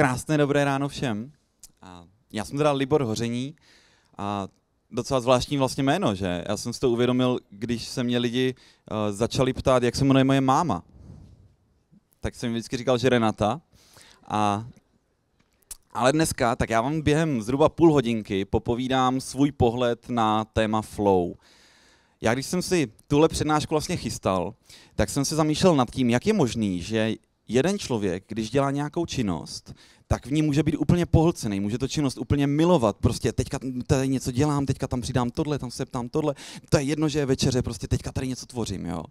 Krásné dobré ráno všem. Já jsem teda Libor Hoření a docela zvláštní vlastně jméno, že? Já jsem si to uvědomil, když se mě lidi začali ptát, jak se jmenuje moje máma. Tak jsem jim vždycky říkal, že Renata. Ale dneska, tak já vám během zhruba půl hodinky popovídám svůj pohled na téma flow. Já když jsem si tuhle přednášku vlastně chystal, tak jsem se zamýšlel nad tím, jak je možný, že jeden člověk, když dělá nějakou činnost, tak v ní může být úplně pohlcený, může to činnost úplně milovat, prostě teďka tady něco dělám, teďka tam přidám tohle, tam se ptám tohle, to je jedno, že je večeře, prostě teďka tady něco tvořím, jo.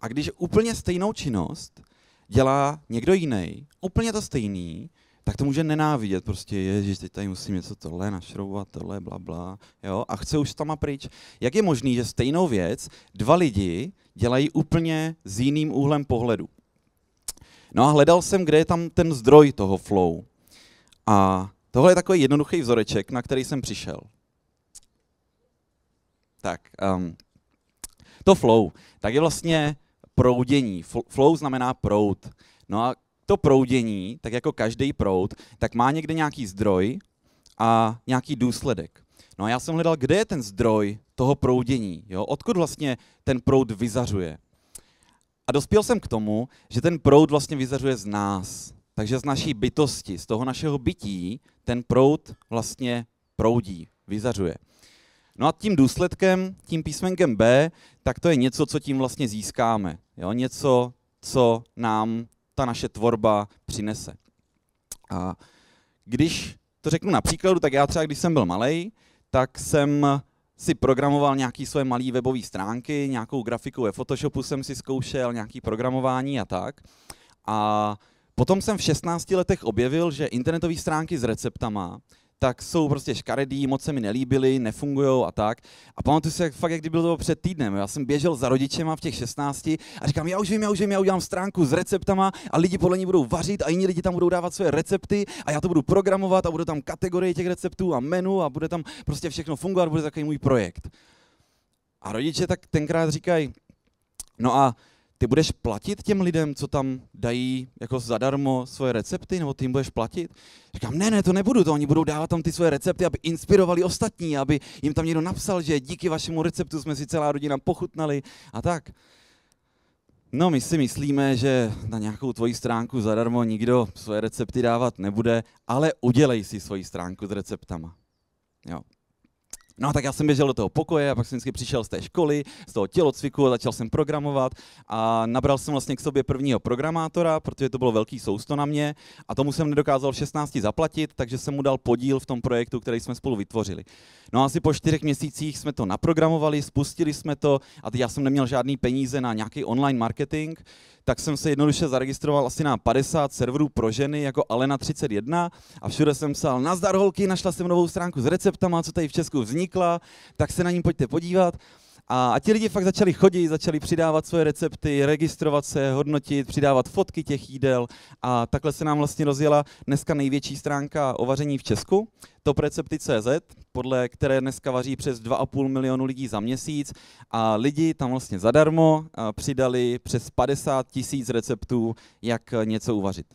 A když úplně stejnou činnost dělá někdo jiný, úplně to stejný, tak to může nenávidět, prostě ježiš, teď tady musím něco tohle našroubovat, tohle, bla, bla, jo, a chce už tam pryč. Jak je možný, že stejnou věc dva lidi dělají úplně s jiným úhlem pohledu? No a hledal jsem, kde je tam ten zdroj toho flow. A tohle je takový jednoduchý vzoreček, na který jsem přišel. Tak, to flow, tak je vlastně proudění. Flow znamená proud. No a to proudění, tak jako každý proud, tak má někde nějaký zdroj a nějaký důsledek. No a já jsem hledal, kde je ten zdroj toho proudění, jo? Odkud vlastně ten proud vyzařuje. A dospěl jsem k tomu, že ten proud vlastně vyzařuje z nás. Takže z naší bytosti, z toho našeho bytí, ten proud vlastně proudí, vyzařuje. No a tím důsledkem, tím písmenkem B, tak to je něco, co tím vlastně získáme. Jo? Něco, co nám ta naše tvorba přinese. A když to řeknu na příkladu, tak já třeba, když jsem byl malej, tak jsem si programoval nějaké své malé webové stránky, nějakou grafiku ve Photoshopu jsem si zkoušel, nějaké programování a tak. A potom jsem v 16 letech objevil, že internetové stránky s receptama tak jsou prostě škaredý, moc se mi nelíbily, nefungujou a tak. A pamatuju si, fakt, jak kdyby bylo to před týdnem. Já jsem běžel za rodičema v těch 16 a říkám, já už vím, já udělám stránku s receptama a lidi podle ní budou vařit a jiní lidi tam budou dávat své recepty a já to budu programovat a budou tam kategorie těch receptů a menu a bude tam prostě všechno fungovat, bude takový můj projekt. A rodiče tak tenkrát říkají, no a ty budeš platit těm lidem, co tam dají jako zadarmo svoje recepty, nebo ty jim budeš platit? Říkám, ne, to nebudu, to oni budou dávat tam ty svoje recepty, aby inspirovali ostatní, aby jim tam někdo napsal, že díky vašemu receptu jsme si celá rodina pochutnali a tak. No, my si myslíme, že na nějakou tvoji stránku zadarmo nikdo svoje recepty dávat nebude, ale udělej si svoji stránku s receptama. Jo. No tak já jsem běžel do toho pokoje a pak jsem vždycky přišel z té školy, z toho tělocviku a začal jsem programovat a nabral jsem vlastně k sobě prvního programátora, protože to bylo velký sousto na mě a tomu jsem nedokázal v 16 zaplatit, takže jsem mu dal podíl v tom projektu, který jsme spolu vytvořili. No asi po 4 měsících jsme to naprogramovali, spustili jsme to a teď já jsem neměl žádný peníze na nějaký online marketing, tak jsem se jednoduše zaregistroval asi na 50 serverů pro ženy jako Alena 31 a všude jsem psal, nazdar holky, našla jsem novou stránku s receptama, co tady v Česku vznikla, tak se na ní pojďte podívat. A ti lidi fakt začali chodit, začali přidávat svoje recepty, registrovat se, hodnotit, přidávat fotky těch jídel a takhle se nám vlastně rozjela dneska největší stránka o vaření v Česku, TopRecepty.cz, podle které dneska vaří přes 2,5 milionu lidí za měsíc a lidi tam vlastně zadarmo přidali přes 50 000 receptů, jak něco uvařit.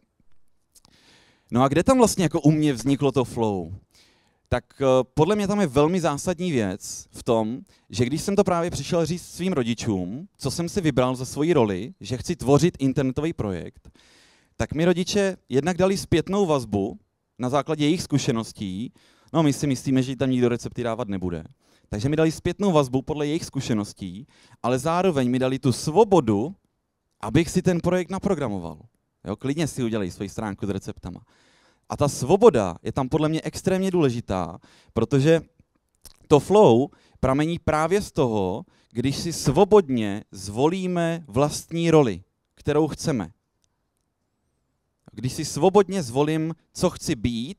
No a kde tam vlastně jako u mě vzniklo to flow? Tak podle mě tam je velmi zásadní věc v tom, že když jsem to právě přišel říct svým rodičům, co jsem si vybral za svoji roli, že chci tvořit internetový projekt, tak mi rodiče jednak dali zpětnou vazbu na základě jejich zkušeností, no my si myslíme, že tam nikdo recepty dávat nebude, takže mi dali zpětnou vazbu podle jejich zkušeností, ale zároveň mi dali tu svobodu, abych si ten projekt naprogramoval. Jo, klidně si udělej svoji stránku s receptama. A ta svoboda je tam podle mě extrémně důležitá, protože to flow pramení právě z toho, když si svobodně zvolíme vlastní roli, kterou chceme. Když si svobodně zvolím, co chci být,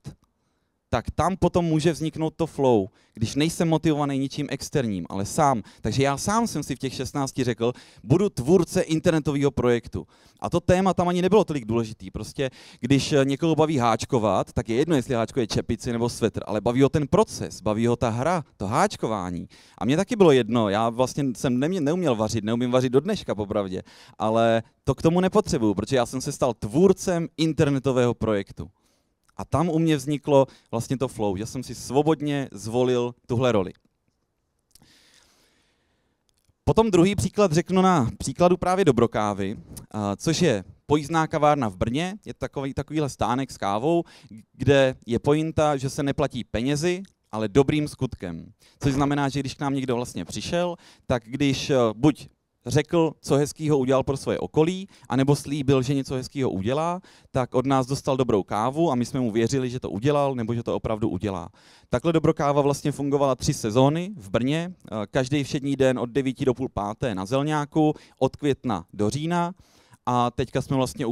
tak tam potom může vzniknout to flow, když nejsem motivovaný ničím externím, ale sám. Takže já sám jsem si v těch 16 řekl, budu tvůrce internetového projektu. A to téma tam ani nebylo tolik důležitý. Prostě když někoho baví háčkovat, tak je jedno, jestli háčkuje čepici nebo svetr, ale baví ho ten proces, baví ho ta hra, to háčkování. A mě taky bylo jedno, já vlastně jsem neuměl vařit, neumím vařit do dneška popravdě, ale to k tomu nepotřebuju, protože já jsem se stal tvůrcem internetového projektu. A tam u mě vzniklo vlastně to flow. Já jsem si svobodně zvolil tuhle roli. Potom druhý příklad řeknu na příkladu právě Dobrokávy, což je pojízdná kavárna v Brně. Je to takovýhle stánek s kávou, kde je pointa, že se neplatí penězi, ale dobrým skutkem. Což znamená, že když k nám někdo vlastně přišel, tak když buď řekl, co hezkýho udělal pro svoje okolí, anebo slíbil, že něco hezkýho udělá, tak od nás dostal dobrou kávu a my jsme mu věřili, že to udělal, nebo že to opravdu udělá. Takhle Dobrokáva vlastně fungovala 3 sezóny v Brně, každý všední den od 9 do půl páté na Zelňáku, od května do října a teďka jsme vlastně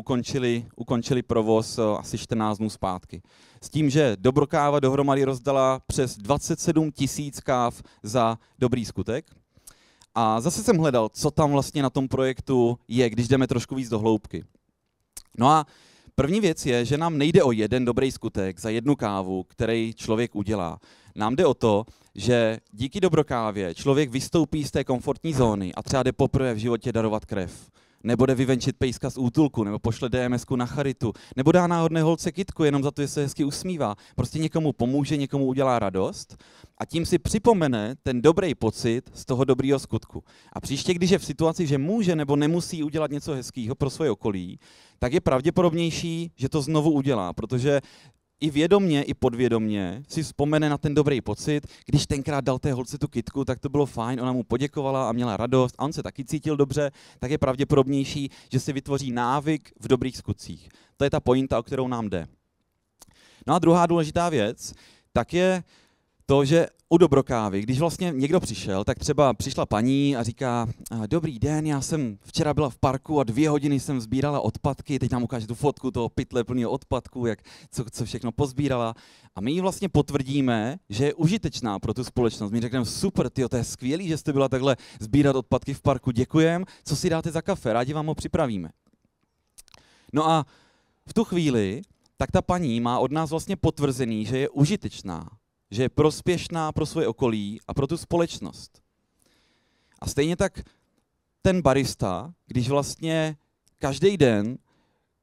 ukončili provoz asi 14 dnů zpátky. S tím, že Dobrokáva dohromady rozdala přes 27 000 káv za dobrý skutek. A zase jsem hledal, co tam vlastně na tom projektu je, když jdeme trošku víc do hloubky. No a první věc je, že nám nejde o jeden dobrý skutek za jednu kávu, který člověk udělá. Nám jde o to, že díky Dobrokávě člověk vystoupí z té komfortní zóny a třeba jde poprvé v životě darovat krev. Nebo jde vyvenčit pejska z útulku, nebo pošle DMSku na charitu, nebo dá náhodné holce kytku jenom za to, že se hezky usmívá. Prostě někomu pomůže, někomu udělá radost a tím si připomene ten dobrý pocit z toho dobrýho skutku. A příště, když je v situaci, že může nebo nemusí udělat něco hezkého pro svoje okolí, tak je pravděpodobnější, že to znovu udělá, protože i vědomně, i podvědomně si vzpomene na ten dobrý pocit, když tenkrát dal té holce tu kytku, tak to bylo fajn, ona mu poděkovala a měla radost a on se taky cítil dobře, tak je pravděpodobnější, že si vytvoří návyk v dobrých skutcích. To je ta pointa, o kterou nám jde. No a druhá důležitá věc, tak je to, že u Dobrokávy, když vlastně někdo přišel, tak třeba přišla paní a říká, dobrý den, já jsem včera byla v parku a 2 hodiny jsem sbírala odpadky, teď nám ukáže tu fotku toho pytle plného odpadku, jak, co všechno pozbírala. A my jí vlastně potvrdíme, že je užitečná pro tu společnost. My řekneme, super, tyjo, to je skvělý, že jste byla takhle sbírat odpadky v parku, děkujem, co si dáte za kafe, rádi vám ho připravíme. No a v tu chvíli, tak ta paní má od nás vlastně potvrzený, že je užitečná, že je prospěšná pro svoje okolí a pro tu společnost. A stejně tak ten barista, když vlastně každý den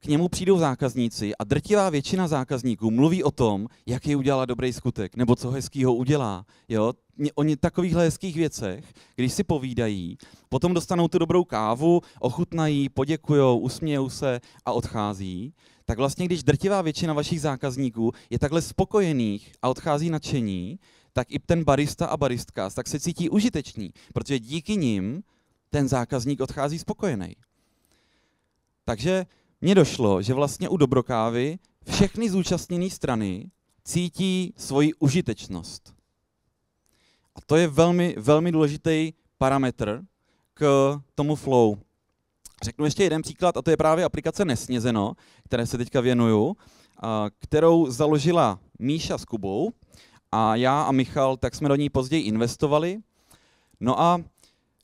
k němu přijdou zákazníci a drtivá většina zákazníků mluví o tom, jaký udělala dobrý skutek, nebo co hezkýho udělá. Jo? O takovýchhle hezkých věcech, když si povídají, potom dostanou tu dobrou kávu, ochutnají, poděkujou, usmějou se a odchází, tak vlastně, když drtivá většina vašich zákazníků je takhle spokojených a odchází nadšení, tak i ten barista a baristka tak se cítí užitečný, protože díky nim ten zákazník odchází spokojený. Takže mně došlo, že vlastně u Dobrokávy všechny zúčastněné strany cítí svoji užitečnost. A to je velmi, velmi důležitý parametr k tomu flow. Řeknu ještě jeden příklad, a to je právě aplikace Nesnězeno, které se teďka věnuju, kterou založila Míša s Kubou a já a Michal, tak jsme do ní později investovali. No a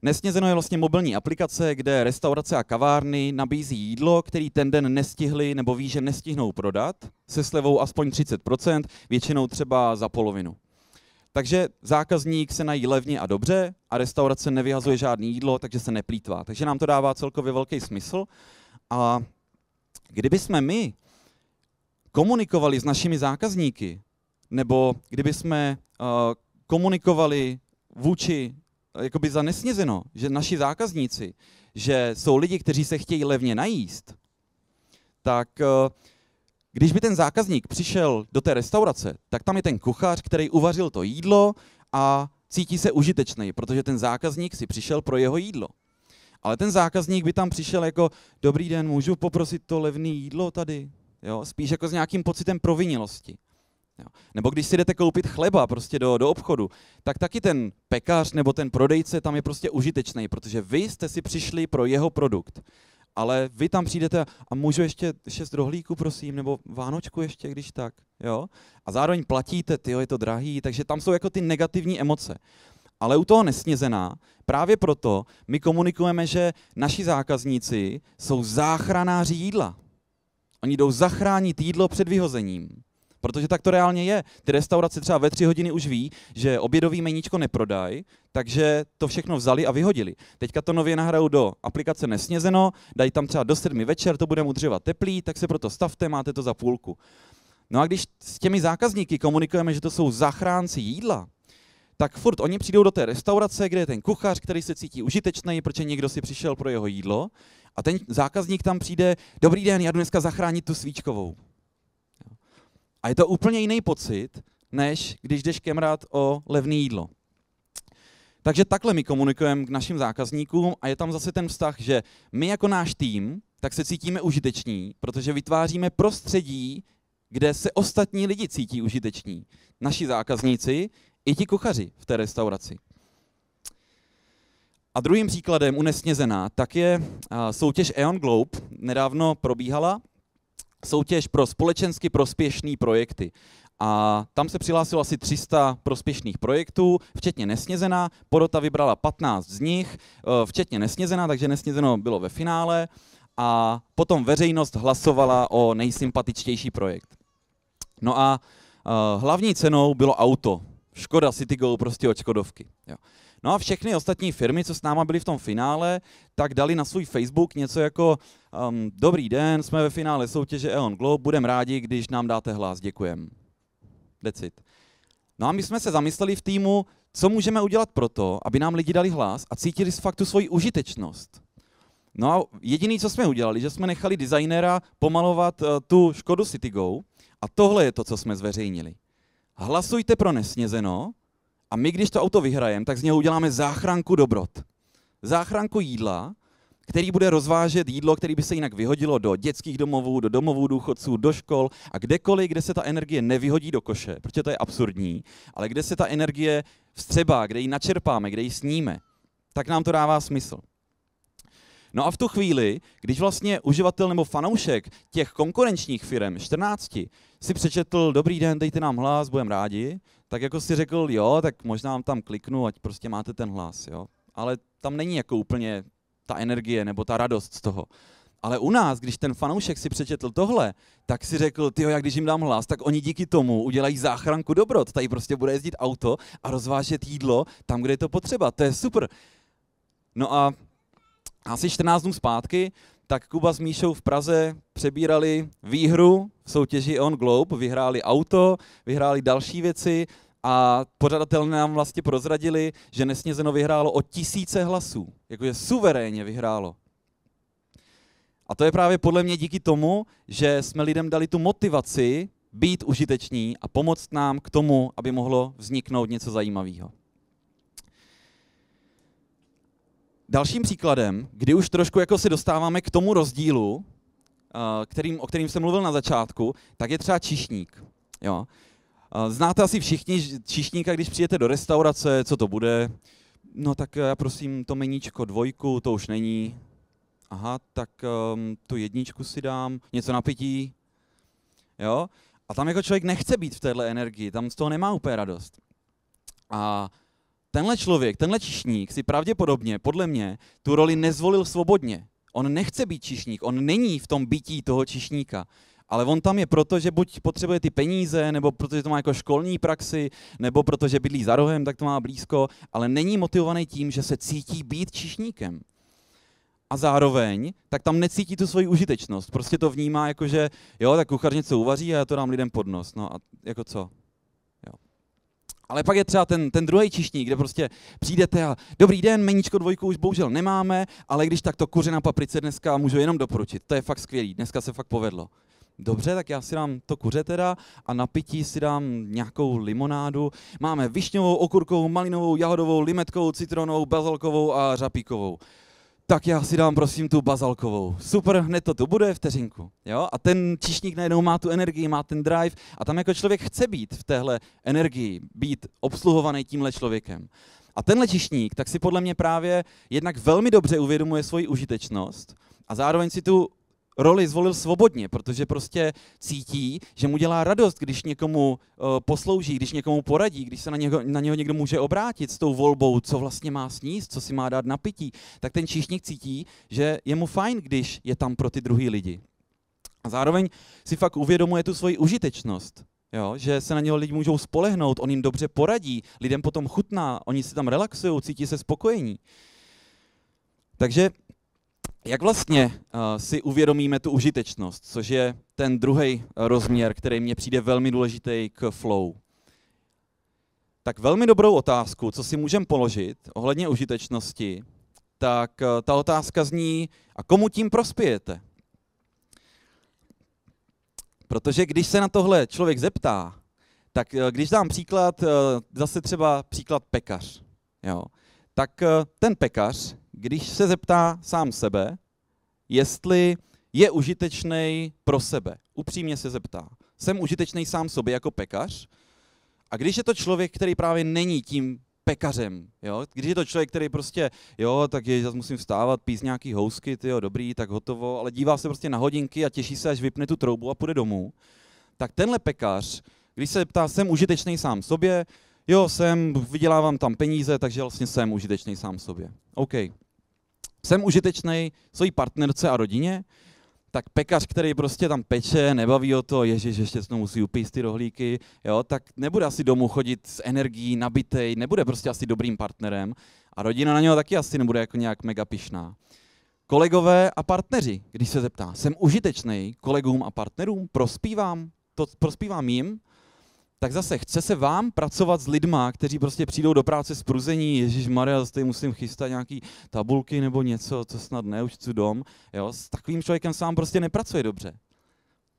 Nesnězeno je vlastně mobilní aplikace, kde restaurace a kavárny nabízí jídlo, který ten den nestihli nebo ví, že nestihnou prodat, se slevou aspoň 30%, většinou třeba za polovinu. Takže zákazník se nají levně a dobře a restaurace nevyhazuje žádné jídlo, takže se neplýtvá. Takže nám to dává celkově velký smysl. A kdybychom my komunikovali s našimi zákazníky, nebo kdybychom komunikovali vůči, jakoby za Nesnězeno, že naši zákazníci, že jsou lidi, kteří se chtějí levně najíst, tak když by ten zákazník přišel do té restaurace, tak tam je ten kuchař, který uvařil to jídlo a cítí se užitečný, protože ten zákazník si přišel pro jeho jídlo. Ale ten zákazník by tam přišel jako, dobrý den, můžu poprosit to levné jídlo tady? Jo? Spíš jako s nějakým pocitem provinilosti. Jo? Nebo když si jdete koupit chleba prostě do obchodu, tak taky ten pekař nebo ten prodejce tam je prostě užitečný, protože vy jste si přišli pro jeho produkt. Ale vy tam přijdete a můžu ještě 6 rohlíků, prosím, nebo vánočku ještě, když tak, jo? A zároveň platíte, tyjo, je to drahý, takže tam jsou jako ty negativní emoce. Ale u toho Nesnězená, právě proto my komunikujeme, že naši zákazníci jsou záchranáři jídla. Oni jdou zachránit jídlo před vyhozením. Protože tak to reálně je. Ty restaurace třeba ve 3 hodiny už ví, že obědový meníčko neprodají, takže to všechno vzali a vyhodili. Teďka to nově nahrajou do aplikace Nesnězeno, dají tam třeba do 7 večer, to budeme udržovat teplý, tak se proto stavte, máte to za půlku. No a když s těmi zákazníky komunikujeme, že to jsou zachránci jídla, tak furt oni přijdou do té restaurace, kde je ten kuchař, který se cítí užitečný, protože někdo si přišel pro jeho jídlo, a ten zákazník tam přijde, dobrý den, já jdu dneska zachránit tu svíčkovou. A je to úplně jiný pocit, než když jdeš kemrat o levné jídlo. Takže takhle my komunikujeme k našim zákazníkům a je tam zase ten vztah, že my jako náš tým, tak se cítíme užiteční, protože vytváříme prostředí, kde se ostatní lidi cítí užiteční. Naši zákazníci i ti kuchaři v té restauraci. A druhým příkladem u Nesnězena tak je soutěž E.ON Globe, nedávno probíhala soutěž pro společensky prospěšné projekty. A tam se přihlásilo asi 300 prospěšných projektů, včetně Nesnězena. Porota vybrala 15 z nich, včetně Nesnězena, takže Nesnězeno bylo ve finále. A potom veřejnost hlasovala o nejsympatičtější projekt. No a hlavní cenou bylo auto. Škoda Citigo, prostě od Škodovky. Jo. No a všechny ostatní firmy, co s náma byly v tom finále, tak dali na svůj Facebook něco jako dobrý den, jsme ve finále soutěže E.ON Globe, budeme rádi, když nám dáte hlas, děkujem. Decid. No a my jsme se zamysleli v týmu, co můžeme udělat pro to, aby nám lidi dali hlas a cítili z faktu svoji užitečnost. No a jediné, co jsme udělali, že jsme nechali designéra pomalovat tu Škodu Citigo a tohle je to, co jsme zveřejnili. Hlasujte pro Nesnězeno a my, když to auto vyhrajeme, tak z něho uděláme záchranku dobrot. Záchranku jídla, který bude rozvážet jídlo, které by se jinak vyhodilo do dětských domovů, do domovů důchodců, do škol a kdekoliv, kde se ta energie nevyhodí do koše, protože to je absurdní, ale kde se ta energie vstřebá, kde ji načerpáme, kde ji sníme, tak nám to dává smysl. No a v tu chvíli, když vlastně uživatel nebo fanoušek těch konkurenčních firm, 14, si přečetl, dobrý den, dejte nám hlas, budeme rádi, tak jako si řekl, jo, tak možná tam kliknu, ať prostě máte ten hlas, jo. Ale tam není jako úplně ta energie nebo ta radost z toho. Ale u nás, když ten fanoušek si přečetl tohle, tak si řekl, tyjo, jak když jim dám hlas, tak oni díky tomu udělají záchranku dobrot, tady prostě bude jezdit auto a rozvážet jídlo tam, kde je to potřeba, to je super. No a asi 14 dnů zpátky, tak Kuba s Míšou v Praze přebírali výhru v soutěži E.ON Globe, vyhráli auto, vyhráli další věci a pořadatelé nám vlastně prozradili, že Nesnězeno vyhrálo o tisíce hlasů, jakože suverénně vyhrálo. A to je právě podle mě díky tomu, že jsme lidem dali tu motivaci být užiteční a pomoct nám k tomu, aby mohlo vzniknout něco zajímavého. Dalším příkladem, kdy už trošku jako se dostáváme k tomu rozdílu, o kterém jsem mluvil na začátku, tak je třeba číšník. Jo. Znáte asi všichni číšníka, když přijete do restaurace, co to bude? No tak já prosím to meníčko 2, to už není. Aha, tak tu 1 si dám, něco na pití. Jo. A tam jako člověk nechce být v téhle energii, tam z toho nemá úplně radost. A tenhle člověk, tenhle číšník si pravděpodobně, podle mě, tu roli nezvolil svobodně. On nechce být číšník, on není v tom bytí toho číšníka, ale on tam je proto, že buď potřebuje ty peníze, nebo protože to má jako školní praxi, nebo protože bydlí za rohem, tak to má blízko, ale není motivovaný tím, že se cítí být číšníkem. A zároveň, tak tam necítí tu svoji užitečnost. Prostě to vnímá jako, že jo, tak kuchař něco uvaří a já to dám lidem pod nos. No a jako co? Ale pak je třeba ten druhý číšník, kde prostě přijdete a dobrý den, meníčko 2 už bohužel nemáme, ale když tak to kuře na paprice dneska můžu jenom doporučit. To je fakt skvělý, dneska se fakt povedlo. Dobře, tak já si dám to kuře teda a na pití si dám nějakou limonádu. Máme višňovou, okurkovou, malinovou, jahodovou, limetkovou, citronovou, bazalkovou a řapíkovou. Tak já si dám prosím tu bazalkovou. Super, hned to tu bude, vteřinku. Jo? A ten číšník najednou má tu energii, má ten drive a tam jako člověk chce být v téhle energii, být obsluhovaný tímhle člověkem. A tenhle číšník tak si podle mě právě jednak velmi dobře uvědomuje svoji užitečnost a zároveň si tu roli zvolil svobodně, protože prostě cítí, že mu dělá radost, když někomu poslouží, když někomu poradí, když se na něho někdo může obrátit s tou volbou, co vlastně má sníst, co si má dát na pití, tak ten číšník cítí, že je mu fajn, když je tam pro ty druhý lidi. A zároveň si fakt uvědomuje tu svoji užitečnost, jo? Že se na něho lidi můžou spolehnout, on jim dobře poradí, lidem potom chutná, oni si tam relaxují, cítí se spokojení. Takže Jak vlastně si uvědomíme tu užitečnost, což je ten druhý rozměr, který mně přijde velmi důležitý k flow? Tak velmi dobrou otázku, co si můžeme položit ohledně užitečnosti, tak ta otázka zní, a komu tím prospějete? Protože když se na tohle člověk zeptá, tak když dám příklad, zase třeba příklad pekař, jo, tak ten pekař, když se zeptá sám sebe, jestli je užitečný pro sebe, upřímně se zeptá, jsem užitečný sám sobě jako pekař? A když je to člověk, který právě není tím pekařem, jo? Když je to člověk, který prostě, jo, tak je, zase musím vstávat, pít nějaký housky, tyjo, dobrý, tak hotovo, ale dívá se prostě na hodinky a těší se, až vypne tu troubu a půjde domů, tak tenhle pekař, když se ptá, jsem užitečný sám sobě, jo, jsem, vydělávám tam peníze, takže vlastně jsem užitečný sám sobě. OK. Jsem užitečný své partnerce a rodině, tak pekař, který prostě tam peče, nebaví o to, ježiš, ještě se musí upíst ty rohlíky, jo, tak nebude asi domů chodit s energií, nabitej, nebude prostě asi dobrým partnerem a rodina na něho taky asi nebude jako nějak mega pyšná. Kolegové a partneři, když se zeptá, jsem užitečný kolegům a partnerům, prospívám jim, tak zase chce se vám pracovat s lidma, kteří prostě přijdou do práce z pruzení, ježišmarja, zase musím chystat nějaký tabulky nebo něco, co snad ne, už chci dom. Jo? S takovým člověkem se vám prostě nepracuje dobře.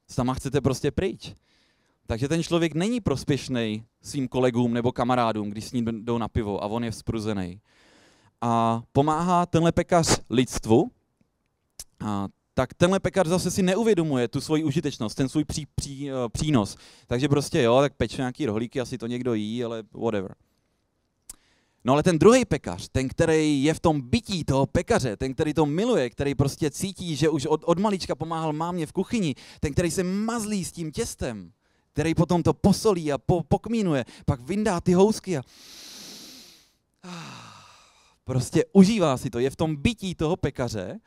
Sama chcete prostě pryč. Takže ten člověk není prospěšný svým kolegům nebo kamarádům, když s ním jdou na pivo a on je vzpruzený. A pomáhá tenhle pekař lidstvu, tak tenhle pekař zase si neuvědomuje tu svoji užitečnost, ten svůj přínos. Takže prostě jo, tak peče nějaký rohlíky, asi to někdo jí, ale whatever. No ale ten druhý pekař, ten, který je v tom bytí toho pekaře, ten, který to miluje, který prostě cítí, že už od malička pomáhal mámě v kuchyni, ten, který se mazlí s tím těstem, který potom to posolí a pokmínuje, pak vyndá ty housky a prostě užívá si to, je v tom bytí toho pekaře,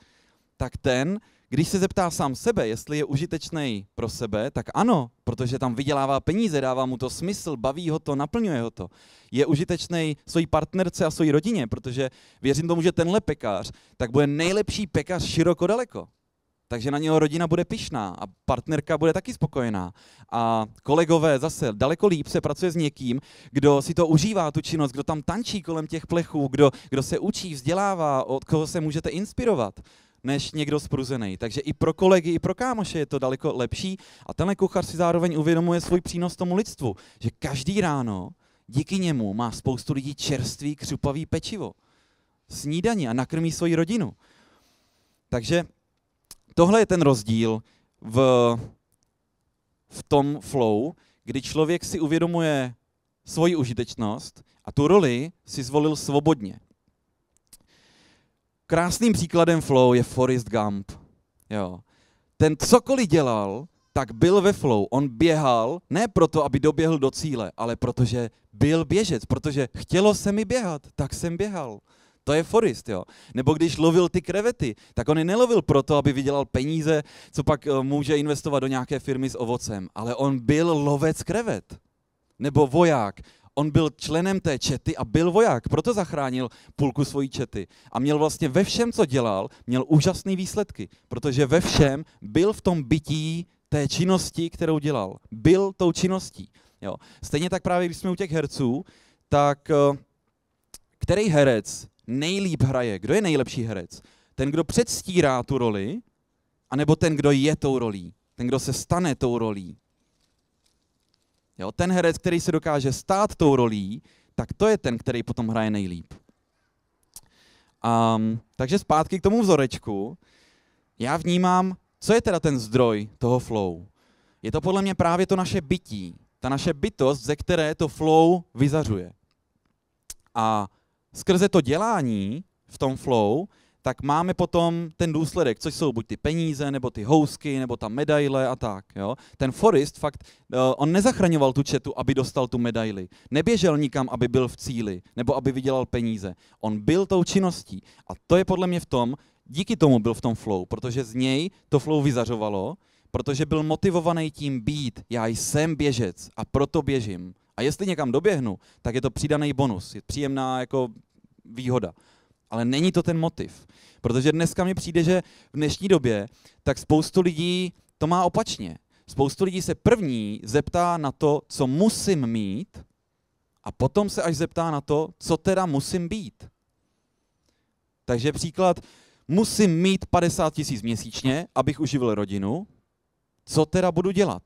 tak ten, když se zeptá sám sebe, jestli je užitečný pro sebe, tak ano, protože tam vydělává peníze, dává mu to smysl, baví ho to, naplňuje ho to. Je užitečný své partnerce a své rodině, protože věřím tomu, že tenhle pekař, tak bude nejlepší pekař široko daleko. Takže na něho rodina bude pyšná a partnerka bude taky spokojená. A kolegové zase daleko líp se pracuje s někým, kdo si to užívá, tu činnost, kdo tam tančí kolem těch plechů, kdo se učí, vzdělává, od koho se můžete inspirovat, než někdo spruzený. Takže i pro kolegy, i pro kámoše je to daleko lepší. A tenhle kuchař si zároveň uvědomuje svůj přínos tomu lidstvu, že každý ráno díky němu má spoustu lidí čerstvý, křupavý pečivo, snídaní a nakrmí svoji rodinu. Takže tohle je ten rozdíl v tom flow, kdy člověk si uvědomuje svoji užitečnost a tu roli si zvolil svobodně. Krásným příkladem flow je Forrest Gump. Jo. Ten cokoliv dělal, tak byl ve flow. On běhal ne proto, aby doběhl do cíle, ale protože byl běžec, protože chtělo se mi běhat, tak jsem běhal. To je Forrest, jo. Nebo když lovil ty krevety, tak on je nelovil proto, aby vydělal peníze, co pak může investovat do nějaké firmy s ovocem, ale on byl lovec krevet. Nebo voják. On byl členem té čety a byl voják, proto zachránil půlku svojí čety. A měl vlastně ve všem, co dělal, měl úžasné výsledky, protože ve všem byl v tom bytí té činnosti, kterou dělal. Byl tou činností. Jo. Stejně tak právě, když jsme u těch herců, tak který herec nejlíp hraje? Kdo je nejlepší herec? Ten, kdo předstírá tu roli, anebo ten, kdo je tou rolí? Ten, kdo se stane tou rolí? Jo, ten herec, který se dokáže stát tou rolí, tak to je ten, který potom hraje nejlíp. Takže zpátky k tomu vzorečku. Já vnímám, co je teda ten zdroj toho flow. Je to podle mě právě to naše bytí, ta naše bytost, ze které to flow vyzařuje. A skrze to dělání v tom flow, tak máme potom ten důsledek, což jsou buď ty peníze, nebo ty housky, nebo ta medaile a tak. Jo? Ten Forrest fakt, on nezachraňoval tu četu, aby dostal tu medaili. Neběžel nikam, aby byl v cíli, nebo aby vydělal peníze. On byl tou činností. A to je podle mě v tom, díky tomu byl v tom flow, protože z něj to flow vyzařovalo, protože byl motivovaný tím být. Já jsem běžec a proto běžím. A jestli někam doběhnu, tak je to přidaný bonus, je příjemná jako výhoda. A ale není to ten motiv. Protože dneska mi přijde, že v dnešní době tak spoustu lidí to má opačně. Spoustu lidí se první zeptá na to, co musím mít, a potom se až zeptá na to, co teda musím být. Takže příklad, musím mít 50 000 měsíčně, abych uživil rodinu, co teda budu dělat?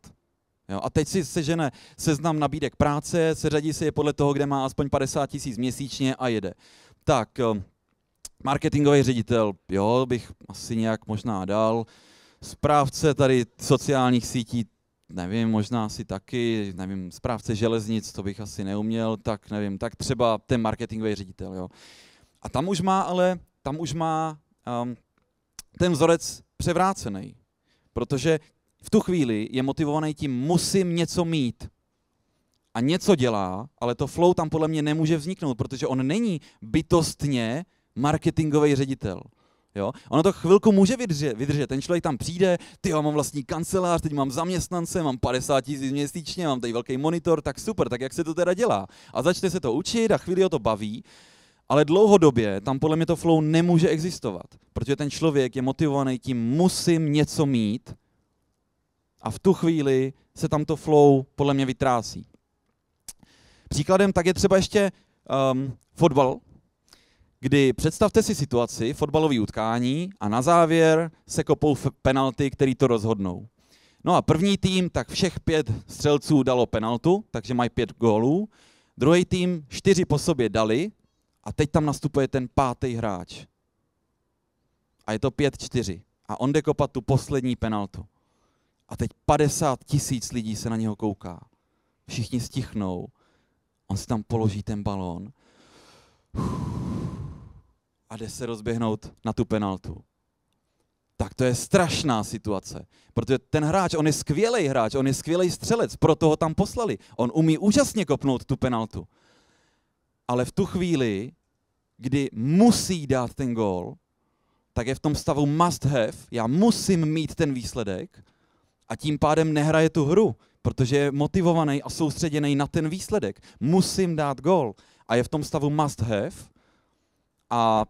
Jo, a teď si sežene seznam nabídek práce, seřadí si je podle toho, kde má aspoň 50 000 měsíčně a jede. Tak, marketingový ředitel, jo, bych asi nějak možná dal. Správce tady sociálních sítí, nevím, možná asi taky, nevím, správce železnic, to bych asi neuměl, tak nevím, tak třeba ten marketingový ředitel, jo. A tam už má ale, ten vzorec převrácený, protože v tu chvíli je motivovaný tím, musím něco mít. A něco dělá, ale to flow tam podle mě nemůže vzniknout, protože on není bytostně marketingový ředitel. Jo? Ono to chvilku může vydržet. Ten člověk tam přijde, ty jo, mám vlastní kancelář, teď mám zaměstnance, mám 50 000 měsíčně, mám tady velký monitor, tak super, tak jak se to teda dělá? A začne se to učit a chvíli ho to baví, ale dlouhodobě tam podle mě to flow nemůže existovat, protože ten člověk je motivovaný tím, musím něco mít, a v tu chvíli se tam to flow podle mě vytrácí. Příkladem tak je třeba ještě fotbal, kdy představte si situaci, fotbalové utkání, a na závěr se kopou penalty, který to rozhodnou. No a první tým, tak všech 5 střelců dalo penaltu, takže mají 5 gólů. Druhý tým 4 po sobě dali a teď tam nastupuje ten 5. hráč. A je to 5-4 a on jde kopat tu poslední penaltu. A teď 50 000 lidí se na něho kouká. Všichni stichnou. On si tam položí ten balón. A jde se rozběhnout na tu penaltu. Tak to je strašná situace, protože ten hráč, on je skvělý hráč, on je skvělý střelec, proto ho tam poslali. On umí úžasně kopnout tu penaltu. Ale v tu chvíli, kdy musí dát ten gól, tak je v tom stavu must have, já musím mít ten výsledek, a tím pádem nehraje tu hru, protože je motivovaný a soustředěný na ten výsledek. Musím dát gól a je v tom stavu must have a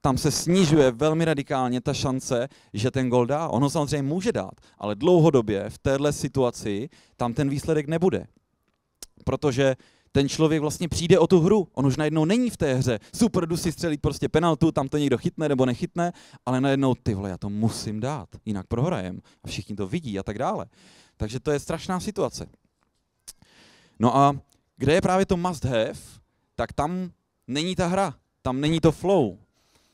tam se snižuje velmi radikálně ta šance, že ten gól dá. On ho samozřejmě může dát, ale dlouhodobě v téhle situaci tam ten výsledek nebude. Protože ten člověk vlastně přijde o tu hru, on už najednou není v té hře. Super, jdu si střelit prostě penaltu, tam to někdo chytne nebo nechytne, ale najednou ty vole, já to musím dát, jinak prohrajem a všichni to vidí a tak dále. Takže to je strašná situace. No a kde je právě to must have, tak tam není ta hra, tam není to flow.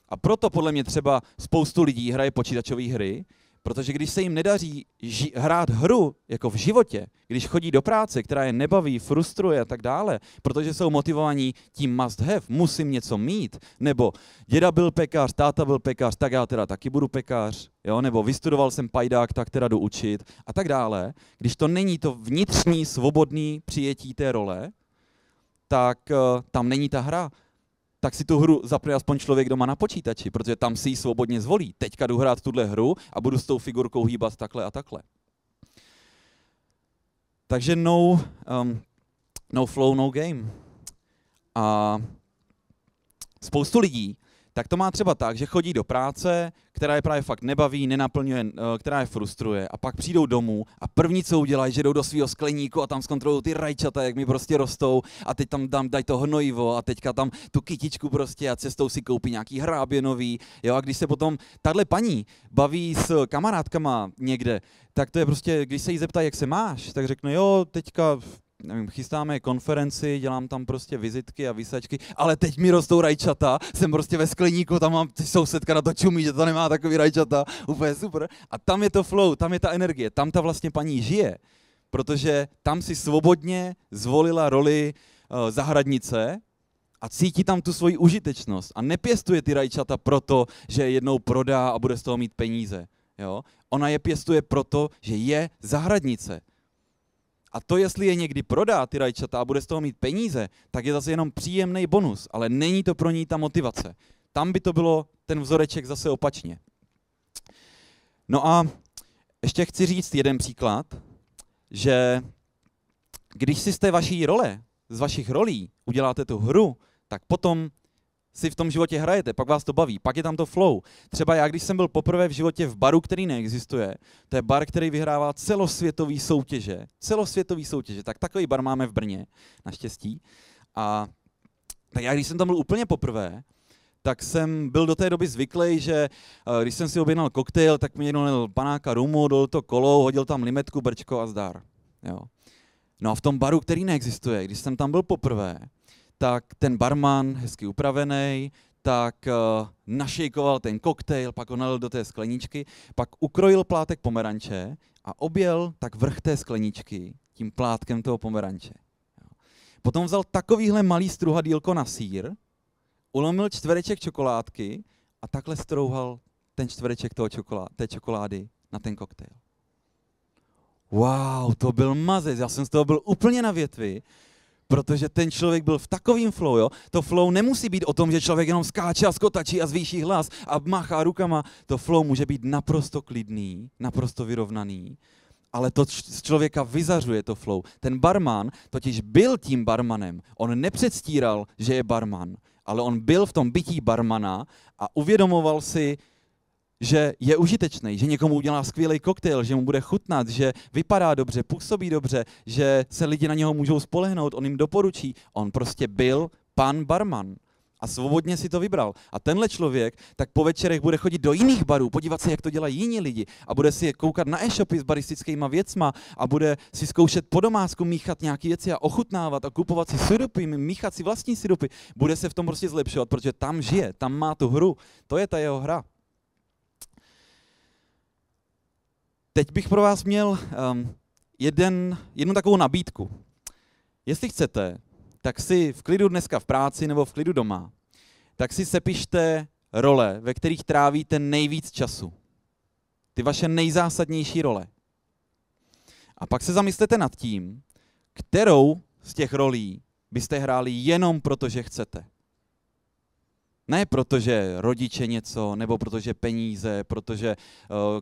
A proto podle mě třeba spoustu lidí hraje počítačové hry, protože když se jim nedaří hrát hru, jako v životě, když chodí do práce, která je nebaví, frustruje a tak dále, protože jsou motivovaní tím must have, musím něco mít, nebo děda byl pekař, táta byl pekař, tak já teda taky budu pekař, jo? Nebo vystudoval jsem pajdák, tak teda jdu učit a tak dále. Když to není to vnitřní, svobodný přijetí té role, tak tam není ta hra. Tak si tu hru zapne aspoň člověk doma na počítači, protože tam si ji svobodně zvolí. Teďka jdu hrát tuhle hru a budu s tou figurkou hýbat takhle a takhle. Takže no flow, no game. A spoustu lidí, tak to má třeba tak, že chodí do práce, která je právě fakt nebaví, nenaplňuje, která je frustruje, a pak přijdou domů a první, co udělají, že jdou do svého skleníku a tam zkontrolují ty rajčata, jak mi prostě rostou, a teď tam dají to hnojivo a teďka tam tu kytičku prostě a cestou si koupí nějaký hrábě nový. Jo, a když se potom tahle paní baví s kamarádkama někde, tak to je prostě, když se jí zeptá, jak se máš, tak řekne, jo, teďka nevím, chystáme konferenci, dělám tam prostě vizitky a výsačky, ale teď mi rostou rajčata, jsem prostě ve skleníku, tam mám ty sousedka na to čumí, že to nemá takový rajčata, úplně super. A tam je to flow, tam je ta energie, tam ta vlastně paní žije, protože tam si svobodně zvolila roli zahradnice a cítí tam tu svoji užitečnost a nepěstuje ty rajčata proto, že jednou prodá a bude z toho mít peníze. Jo? Ona je pěstuje proto, že je zahradnice. A to, jestli je někdy prodá ty rajčata a bude z toho mít peníze, tak je zase jenom příjemný bonus, ale není to pro ní ta motivace. Tam by to bylo ten vzoreček zase opačně. No a ještě chci říct jeden příklad, že když si z té vaší role, z vašich rolí uděláte tu hru, tak potom si v tom životě hrajete, pak vás to baví, pak je tam to flow. Třeba já, když jsem byl poprvé v životě v baru, který neexistuje, to je bar, který vyhrává celosvětové soutěže, tak takový bar máme v Brně, naštěstí. A tak já, když jsem tam byl úplně poprvé, tak jsem byl do té doby zvyklý, že když jsem si objednal koktejl, tak mi někdo nalil panáka rumu, dolil to kolou, hodil tam limetku, brčko a zdar. Jo. No a v tom baru, který neexistuje, když jsem tam byl poprvé, tak ten barman, hezky upravený, tak našejkoval ten koktejl, pak ho nalil do té skleničky, pak ukrojil plátek pomeranče a objel tak vrch té skleničky tím plátkem toho pomeranče. Jo. Potom vzal takovýhle malý struhadýlko na sýr, ulomil čtvereček čokoládky a takhle strouhal ten čtvereček té čokolády na ten koktejl. Wow, to byl mazec, já jsem z toho byl úplně na větvi, protože ten člověk byl v takovým flow, jo? To flow nemusí být o tom, že člověk jenom skáče a skotačí a zvýší hlas a máchá rukama. To flow může být naprosto klidný, naprosto vyrovnaný, ale to z člověka vyzařuje to flow. Ten barman totiž byl tím barmanem, on nepředstíral, že je barman, ale on byl v tom bytí barmana a uvědomoval si, že je užitečný, že někomu udělá skvělý koktejl, že mu bude chutnat, že vypadá dobře, působí dobře, že se lidi na něho můžou spolehnout, on jim doporučí. On prostě byl pan barman a svobodně si to vybral. A tenhle člověk tak po večerech bude chodit do jiných barů, podívat se, jak to dělají jiní lidi a bude si je koukat na e-shopy s baristickýma věcma a bude si zkoušet po domásku míchat nějaké věci a ochutnávat a kupovat si sirupy, míchat si vlastní sirupy. Bude se v tom prostě zlepšovat, protože tam žije, tam má tu hru. To je ta jeho hra. Teď bych pro vás měl jednu takovou nabídku. Jestli chcete, tak si v klidu dneska v práci nebo v klidu doma, tak si sepište role, ve kterých trávíte nejvíc času. Ty vaše nejzásadnější role. A pak se zamyslete nad tím, kterou z těch rolí byste hráli jenom proto, že chcete. Ne protože rodiče něco, nebo protože peníze, protože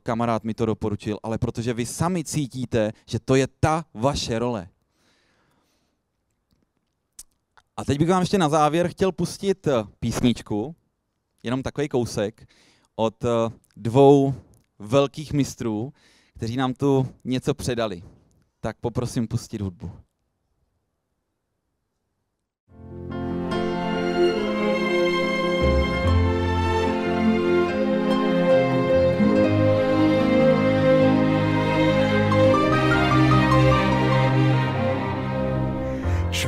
kamarád mi to doporučil, ale protože vy sami cítíte, že to je ta vaše role. A teď bych vám ještě na závěr chtěl pustit písničku, jenom takový kousek, od dvou velkých mistrů, kteří nám tu něco předali. Tak poprosím pustit hudbu.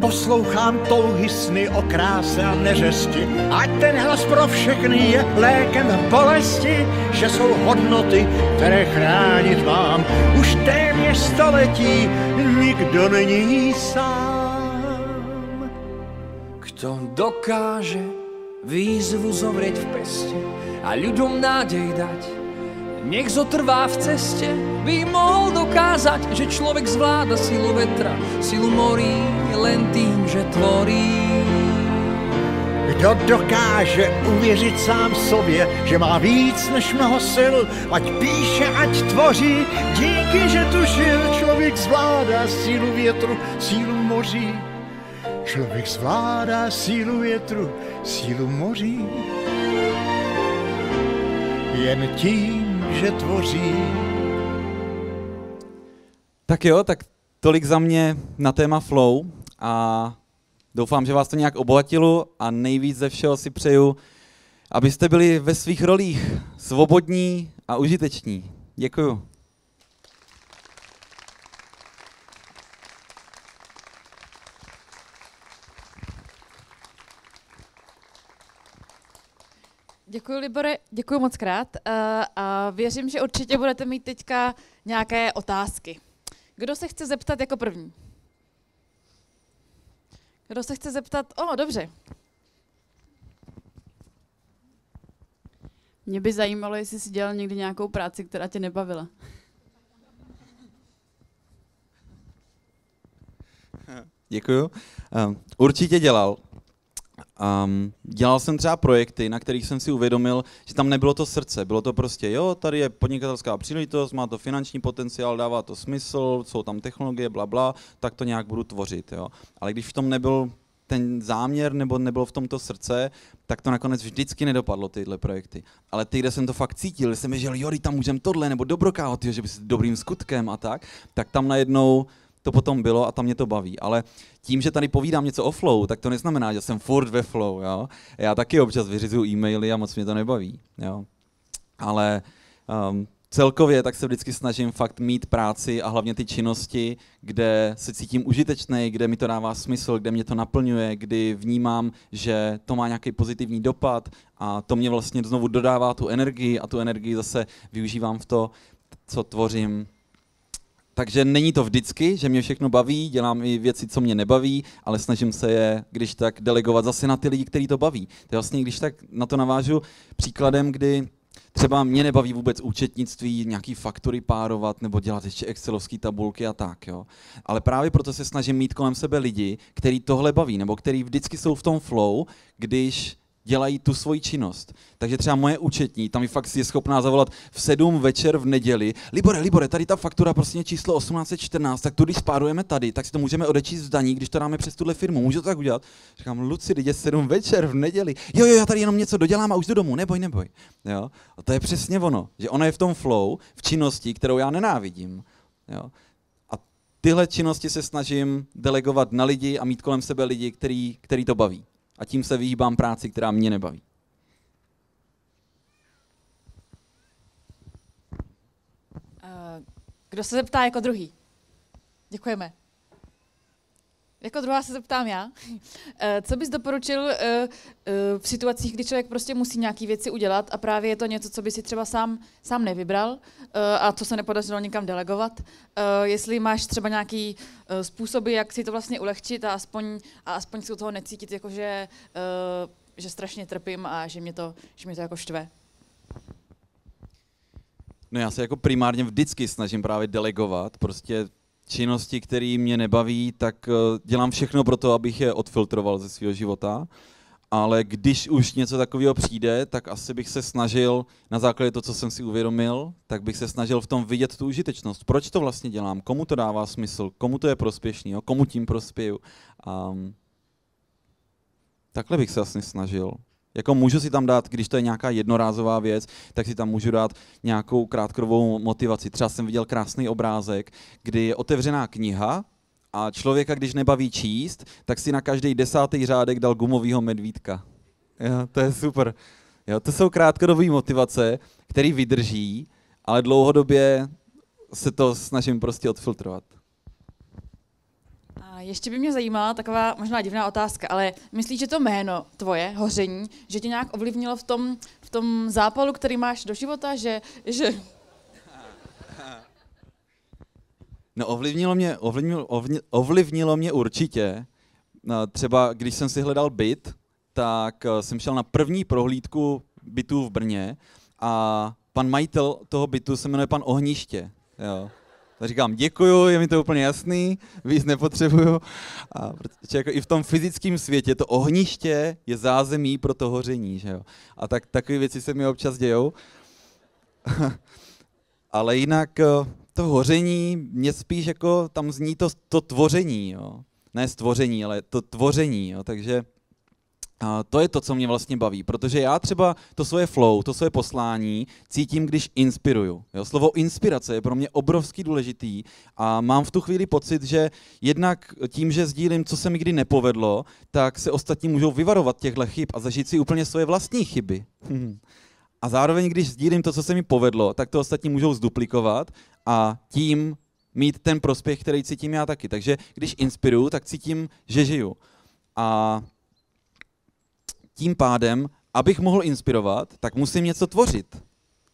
Poslouchám touhy, sny o kráse a neřesti, ať ten hlas pro všechny je lékem bolesti, že jsou hodnoty, které chránit mám. Už téměř století nikdo není sám. Kto dokáže výzvu zovrieť v peste a ľuďom nádej dať, nech zotrvá v ceste, by mohol dokázať, že človek zvláda silu vetra, silu morí len tým, že tvorí. Kdo dokáže uvěřit sám sobě, že má víc než mnoho sil, ať píše, ať tvoří, díky, že tušil, člověk zvládá sílu větru, sílu moří. Člověk zvládá sílu větru, sílu moří. Jen tím, že tvoří. Tak jo, tak tolik za mě na téma flow a doufám, že vás to nějak obohatilo a nejvíc ze všeho si přeju, abyste byli ve svých rolích svobodní a užiteční. Děkuju. Děkuji, Libore, děkuji moc krát a věřím, že určitě budete mít teďka nějaké otázky. Kdo se chce zeptat jako první? Kdo se chce zeptat? O, dobře. Mě by zajímalo, jestli jsi dělal někdy nějakou práci, která tě nebavila. Děkuju. Určitě dělal. Dělal jsem třeba projekty, na kterých jsem si uvědomil, že tam nebylo to srdce. Bylo to prostě, jo, tady je podnikatelská příležitost, má to finanční potenciál, dává to smysl, jsou tam technologie, bla, bla, tak to nějak budu tvořit. Jo. Ale když v tom nebyl ten záměr nebo nebylo v tom to srdce, tak to nakonec vždycky nedopadlo, tyhle projekty. Ale ty, kde jsem to fakt cítil, že jsem ježel, jo, tam můžem tohle, nebo Dobrokáva, že by s dobrým skutkem a tak, tak tam najednou to potom bylo a tam mě to baví. Ale tím, že tady povídám něco o flow, tak to neznamená, že jsem furt ve flow. Jo? Já taky občas vyřizuju e-maily a moc mě to nebaví. Jo? Ale celkově tak se vždycky snažím fakt mít práci a hlavně ty činnosti, kde se cítím užitečný, kde mi to dává smysl, kde mě to naplňuje, kdy vnímám, že to má nějaký pozitivní dopad a to mě vlastně znovu dodává tu energii a tu energii zase využívám v to, co tvořím. Takže není to vždycky, že mě všechno baví, dělám i věci, co mě nebaví, ale snažím se je, když tak, delegovat zase na ty lidi, který to baví. To vlastně, když tak na to navážu příkladem, kdy třeba mě nebaví vůbec účetnictví, nějaký faktury párovat nebo dělat ještě excelovské tabulky a tak. Jo. Ale právě proto se snažím mít kolem sebe lidi, který tohle baví nebo který vždycky jsou v tom flow, když dělají tu svoji činnost. Takže třeba moje účetní, tam mi fakt je schopná zavolat v 7 večer v neděli. Libore, tady ta faktura prostě číslo 1814, tak to když spárujeme tady, tak si to můžeme odečíst z daní, když to dáme přes tuhle firmu. Můžu to tak udělat? Říkám, Luci, teď je 7 večer v neděli. Jo, já tady jenom něco dodělám a už jdu domů, neboj. Jo? A to je přesně ono, že ona je v tom flow, v činnosti, kterou já nenávidím. Jo? A tyhle činnosti se snažím delegovat na lidi a mít kolem sebe lidi, který to baví. A tím se vyhýbám práci, která mě nebaví. Kdo se zeptá jako druhý? Děkujeme. Jako druhá se zeptám já. Co bys doporučil v situacích, kdy člověk prostě musí nějaké věci udělat a právě je to něco, co by si třeba sám nevybral a co se nepodařilo nikam delegovat? Jestli máš třeba nějaké způsoby, jak si to vlastně ulehčit a aspoň si u toho necítit, jakože, že strašně trpím a že mě to jako štve? No já se jako primárně vždycky snažím právě delegovat, prostě činnosti, které mě nebaví, tak dělám všechno pro to, abych je odfiltroval ze svého života. Ale když už něco takového přijde, tak asi bych se snažil, na základě toho, co jsem si uvědomil, tak bych se snažil v tom vidět tu užitečnost. Proč to vlastně dělám? Komu to dává smysl? Komu to je prospěšný? Jo? Komu tím prospěju? Takhle bych se asi snažil. Jako můžu si tam dát, když to je nějaká jednorázová věc, tak si tam můžu dát nějakou krátkodobou motivaci. Třeba jsem viděl krásný obrázek, kdy je otevřená kniha a člověka, když nebaví číst, tak si na každý 10. řádek dal gumovýho medvídka. Jo, to je super. Jo, to jsou krátkodobé motivace, které vydrží, ale dlouhodobě se to snažím prostě odfiltrovat. A ještě by mě zajímala taková možná divná otázka, ale myslíš, že to jméno tvoje, Hoření, že tě nějak ovlivnilo v tom zápalu, který máš do života, že... No ovlivnilo mě určitě. Třeba když jsem si hledal byt, tak jsem šel na první prohlídku bytů v Brně a pan majitel toho bytu se jmenuje pan Ohniště. Jo. Tak říkám, děkuju, je mi to úplně jasný, víc nepotřebuju. A protože jako i v tom fyzickém světě to ohniště je zázemí pro to hoření. Že jo? A tak takové věci se mi občas dějou. Ale jinak to hoření, mě spíš jako tam zní to tvoření. Jo? Ne stvoření, ale to tvoření. Jo? Takže to je to, co mě vlastně baví, protože já třeba to svoje flow, to svoje poslání cítím, když inspiruju. Jo? Slovo inspirace je pro mě obrovský důležitý a mám v tu chvíli pocit, že jednak tím, že sdílím, co se mi kdy nepovedlo, tak se ostatní můžou vyvarovat těchto chyb a zažít si úplně svoje vlastní chyby. A zároveň, když sdílím to, co se mi povedlo, tak to ostatní můžou zduplikovat a tím mít ten prospěch, který cítím já taky. Takže když inspiruju, tak cítím, že žiju. A tím pádem, abych mohl inspirovat, tak musím něco tvořit,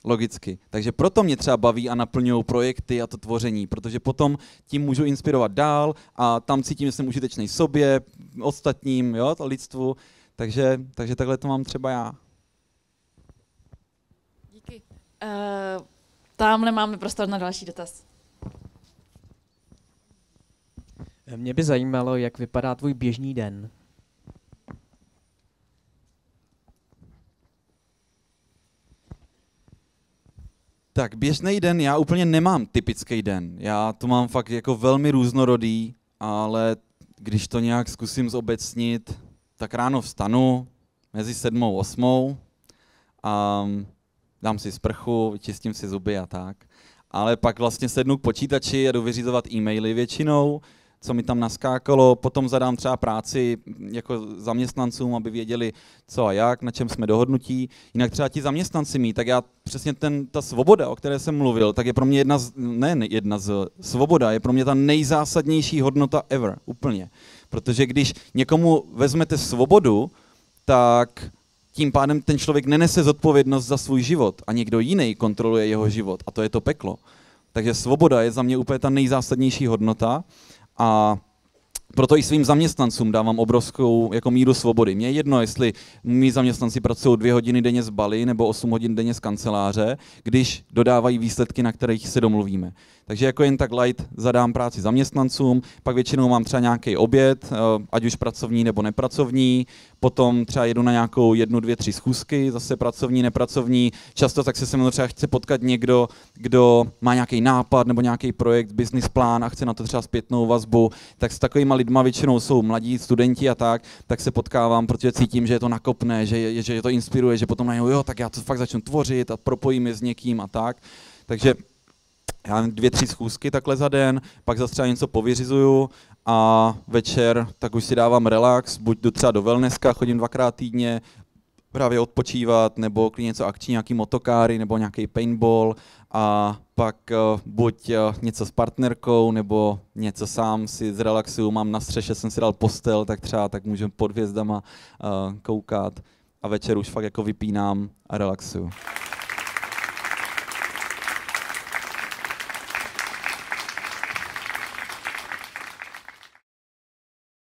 logicky. Takže proto mě třeba baví a naplňují projekty a to tvoření, protože potom tím můžu inspirovat dál a tam cítím, že jsem užitečný sobě, ostatním, jo, to lidstvu, takže takhle to mám třeba já. Tamhle máme prostor na další dotaz. Mě by zajímalo, jak vypadá tvůj běžný den. Tak běžný den, já úplně nemám typický den. Já to mám fakt jako velmi různorodý, ale když to nějak zkusím zobecnit, tak ráno vstanu mezi 7 a 8 a dám si sprchu, vyčistím si zuby a tak. Ale pak vlastně sednu k počítači a jdu vyřizovat e-maily většinou, co mi tam naskákalo, potom zadám třeba práci jako zaměstnancům, aby věděli co a jak, na čem jsme dohodnutí. Jinak třeba ti zaměstnanci mí, tak já přesně ta svoboda, o které jsem mluvil, tak je pro mě svoboda je pro mě ta nejzásadnější hodnota ever, úplně. Protože když někomu vezmete svobodu, tak tím pádem ten člověk nenese zodpovědnost za svůj život a někdo jiný kontroluje jeho život a to je to peklo. Takže svoboda je za mě úplně ta nejzásadnější hodnota. A proto i svým zaměstnancům dávám obrovskou jako míru svobody. Mně je jedno, jestli mý zaměstnanci pracují 2 hodiny denně z Bali nebo 8 hodin denně z kanceláře, když dodávají výsledky, na kterých se domluvíme. Takže jako jen tak light zadám práci zaměstnancům, pak většinou mám třeba nějaký oběd, ať už pracovní nebo nepracovní, potom třeba jedu na nějakou 1, 2, 3 schůzky, zase pracovní, nepracovní, často tak se mnou třeba chce potkat někdo, kdo má nějaký nápad nebo nějaký projekt, business plán a chce na to třeba zpětnou vazbu, tak s takovýma lidma většinou jsou mladí studenti a tak se potkávám, protože cítím, že je to nakopné, že to inspiruje, že potom najednou, jo, tak já to fakt začnu tvořit a propojím je s někým a tak. Takže já mám 2, 3 schůzky takhle za den, pak zase třeba něco povyřizuju a večer tak už si dávám relax, buď jdu třeba do wellnesska, chodím 2krát týdně právě odpočívat, nebo klidně něco akční, nějaký motokáry, nebo nějaký paintball a pak buď něco s partnerkou, nebo něco sám si zrelaxuju, mám na střeše, jsem si dal postel, tak třeba tak můžu pod hvězdama koukat a večer už fakt jako vypínám a relaxuju.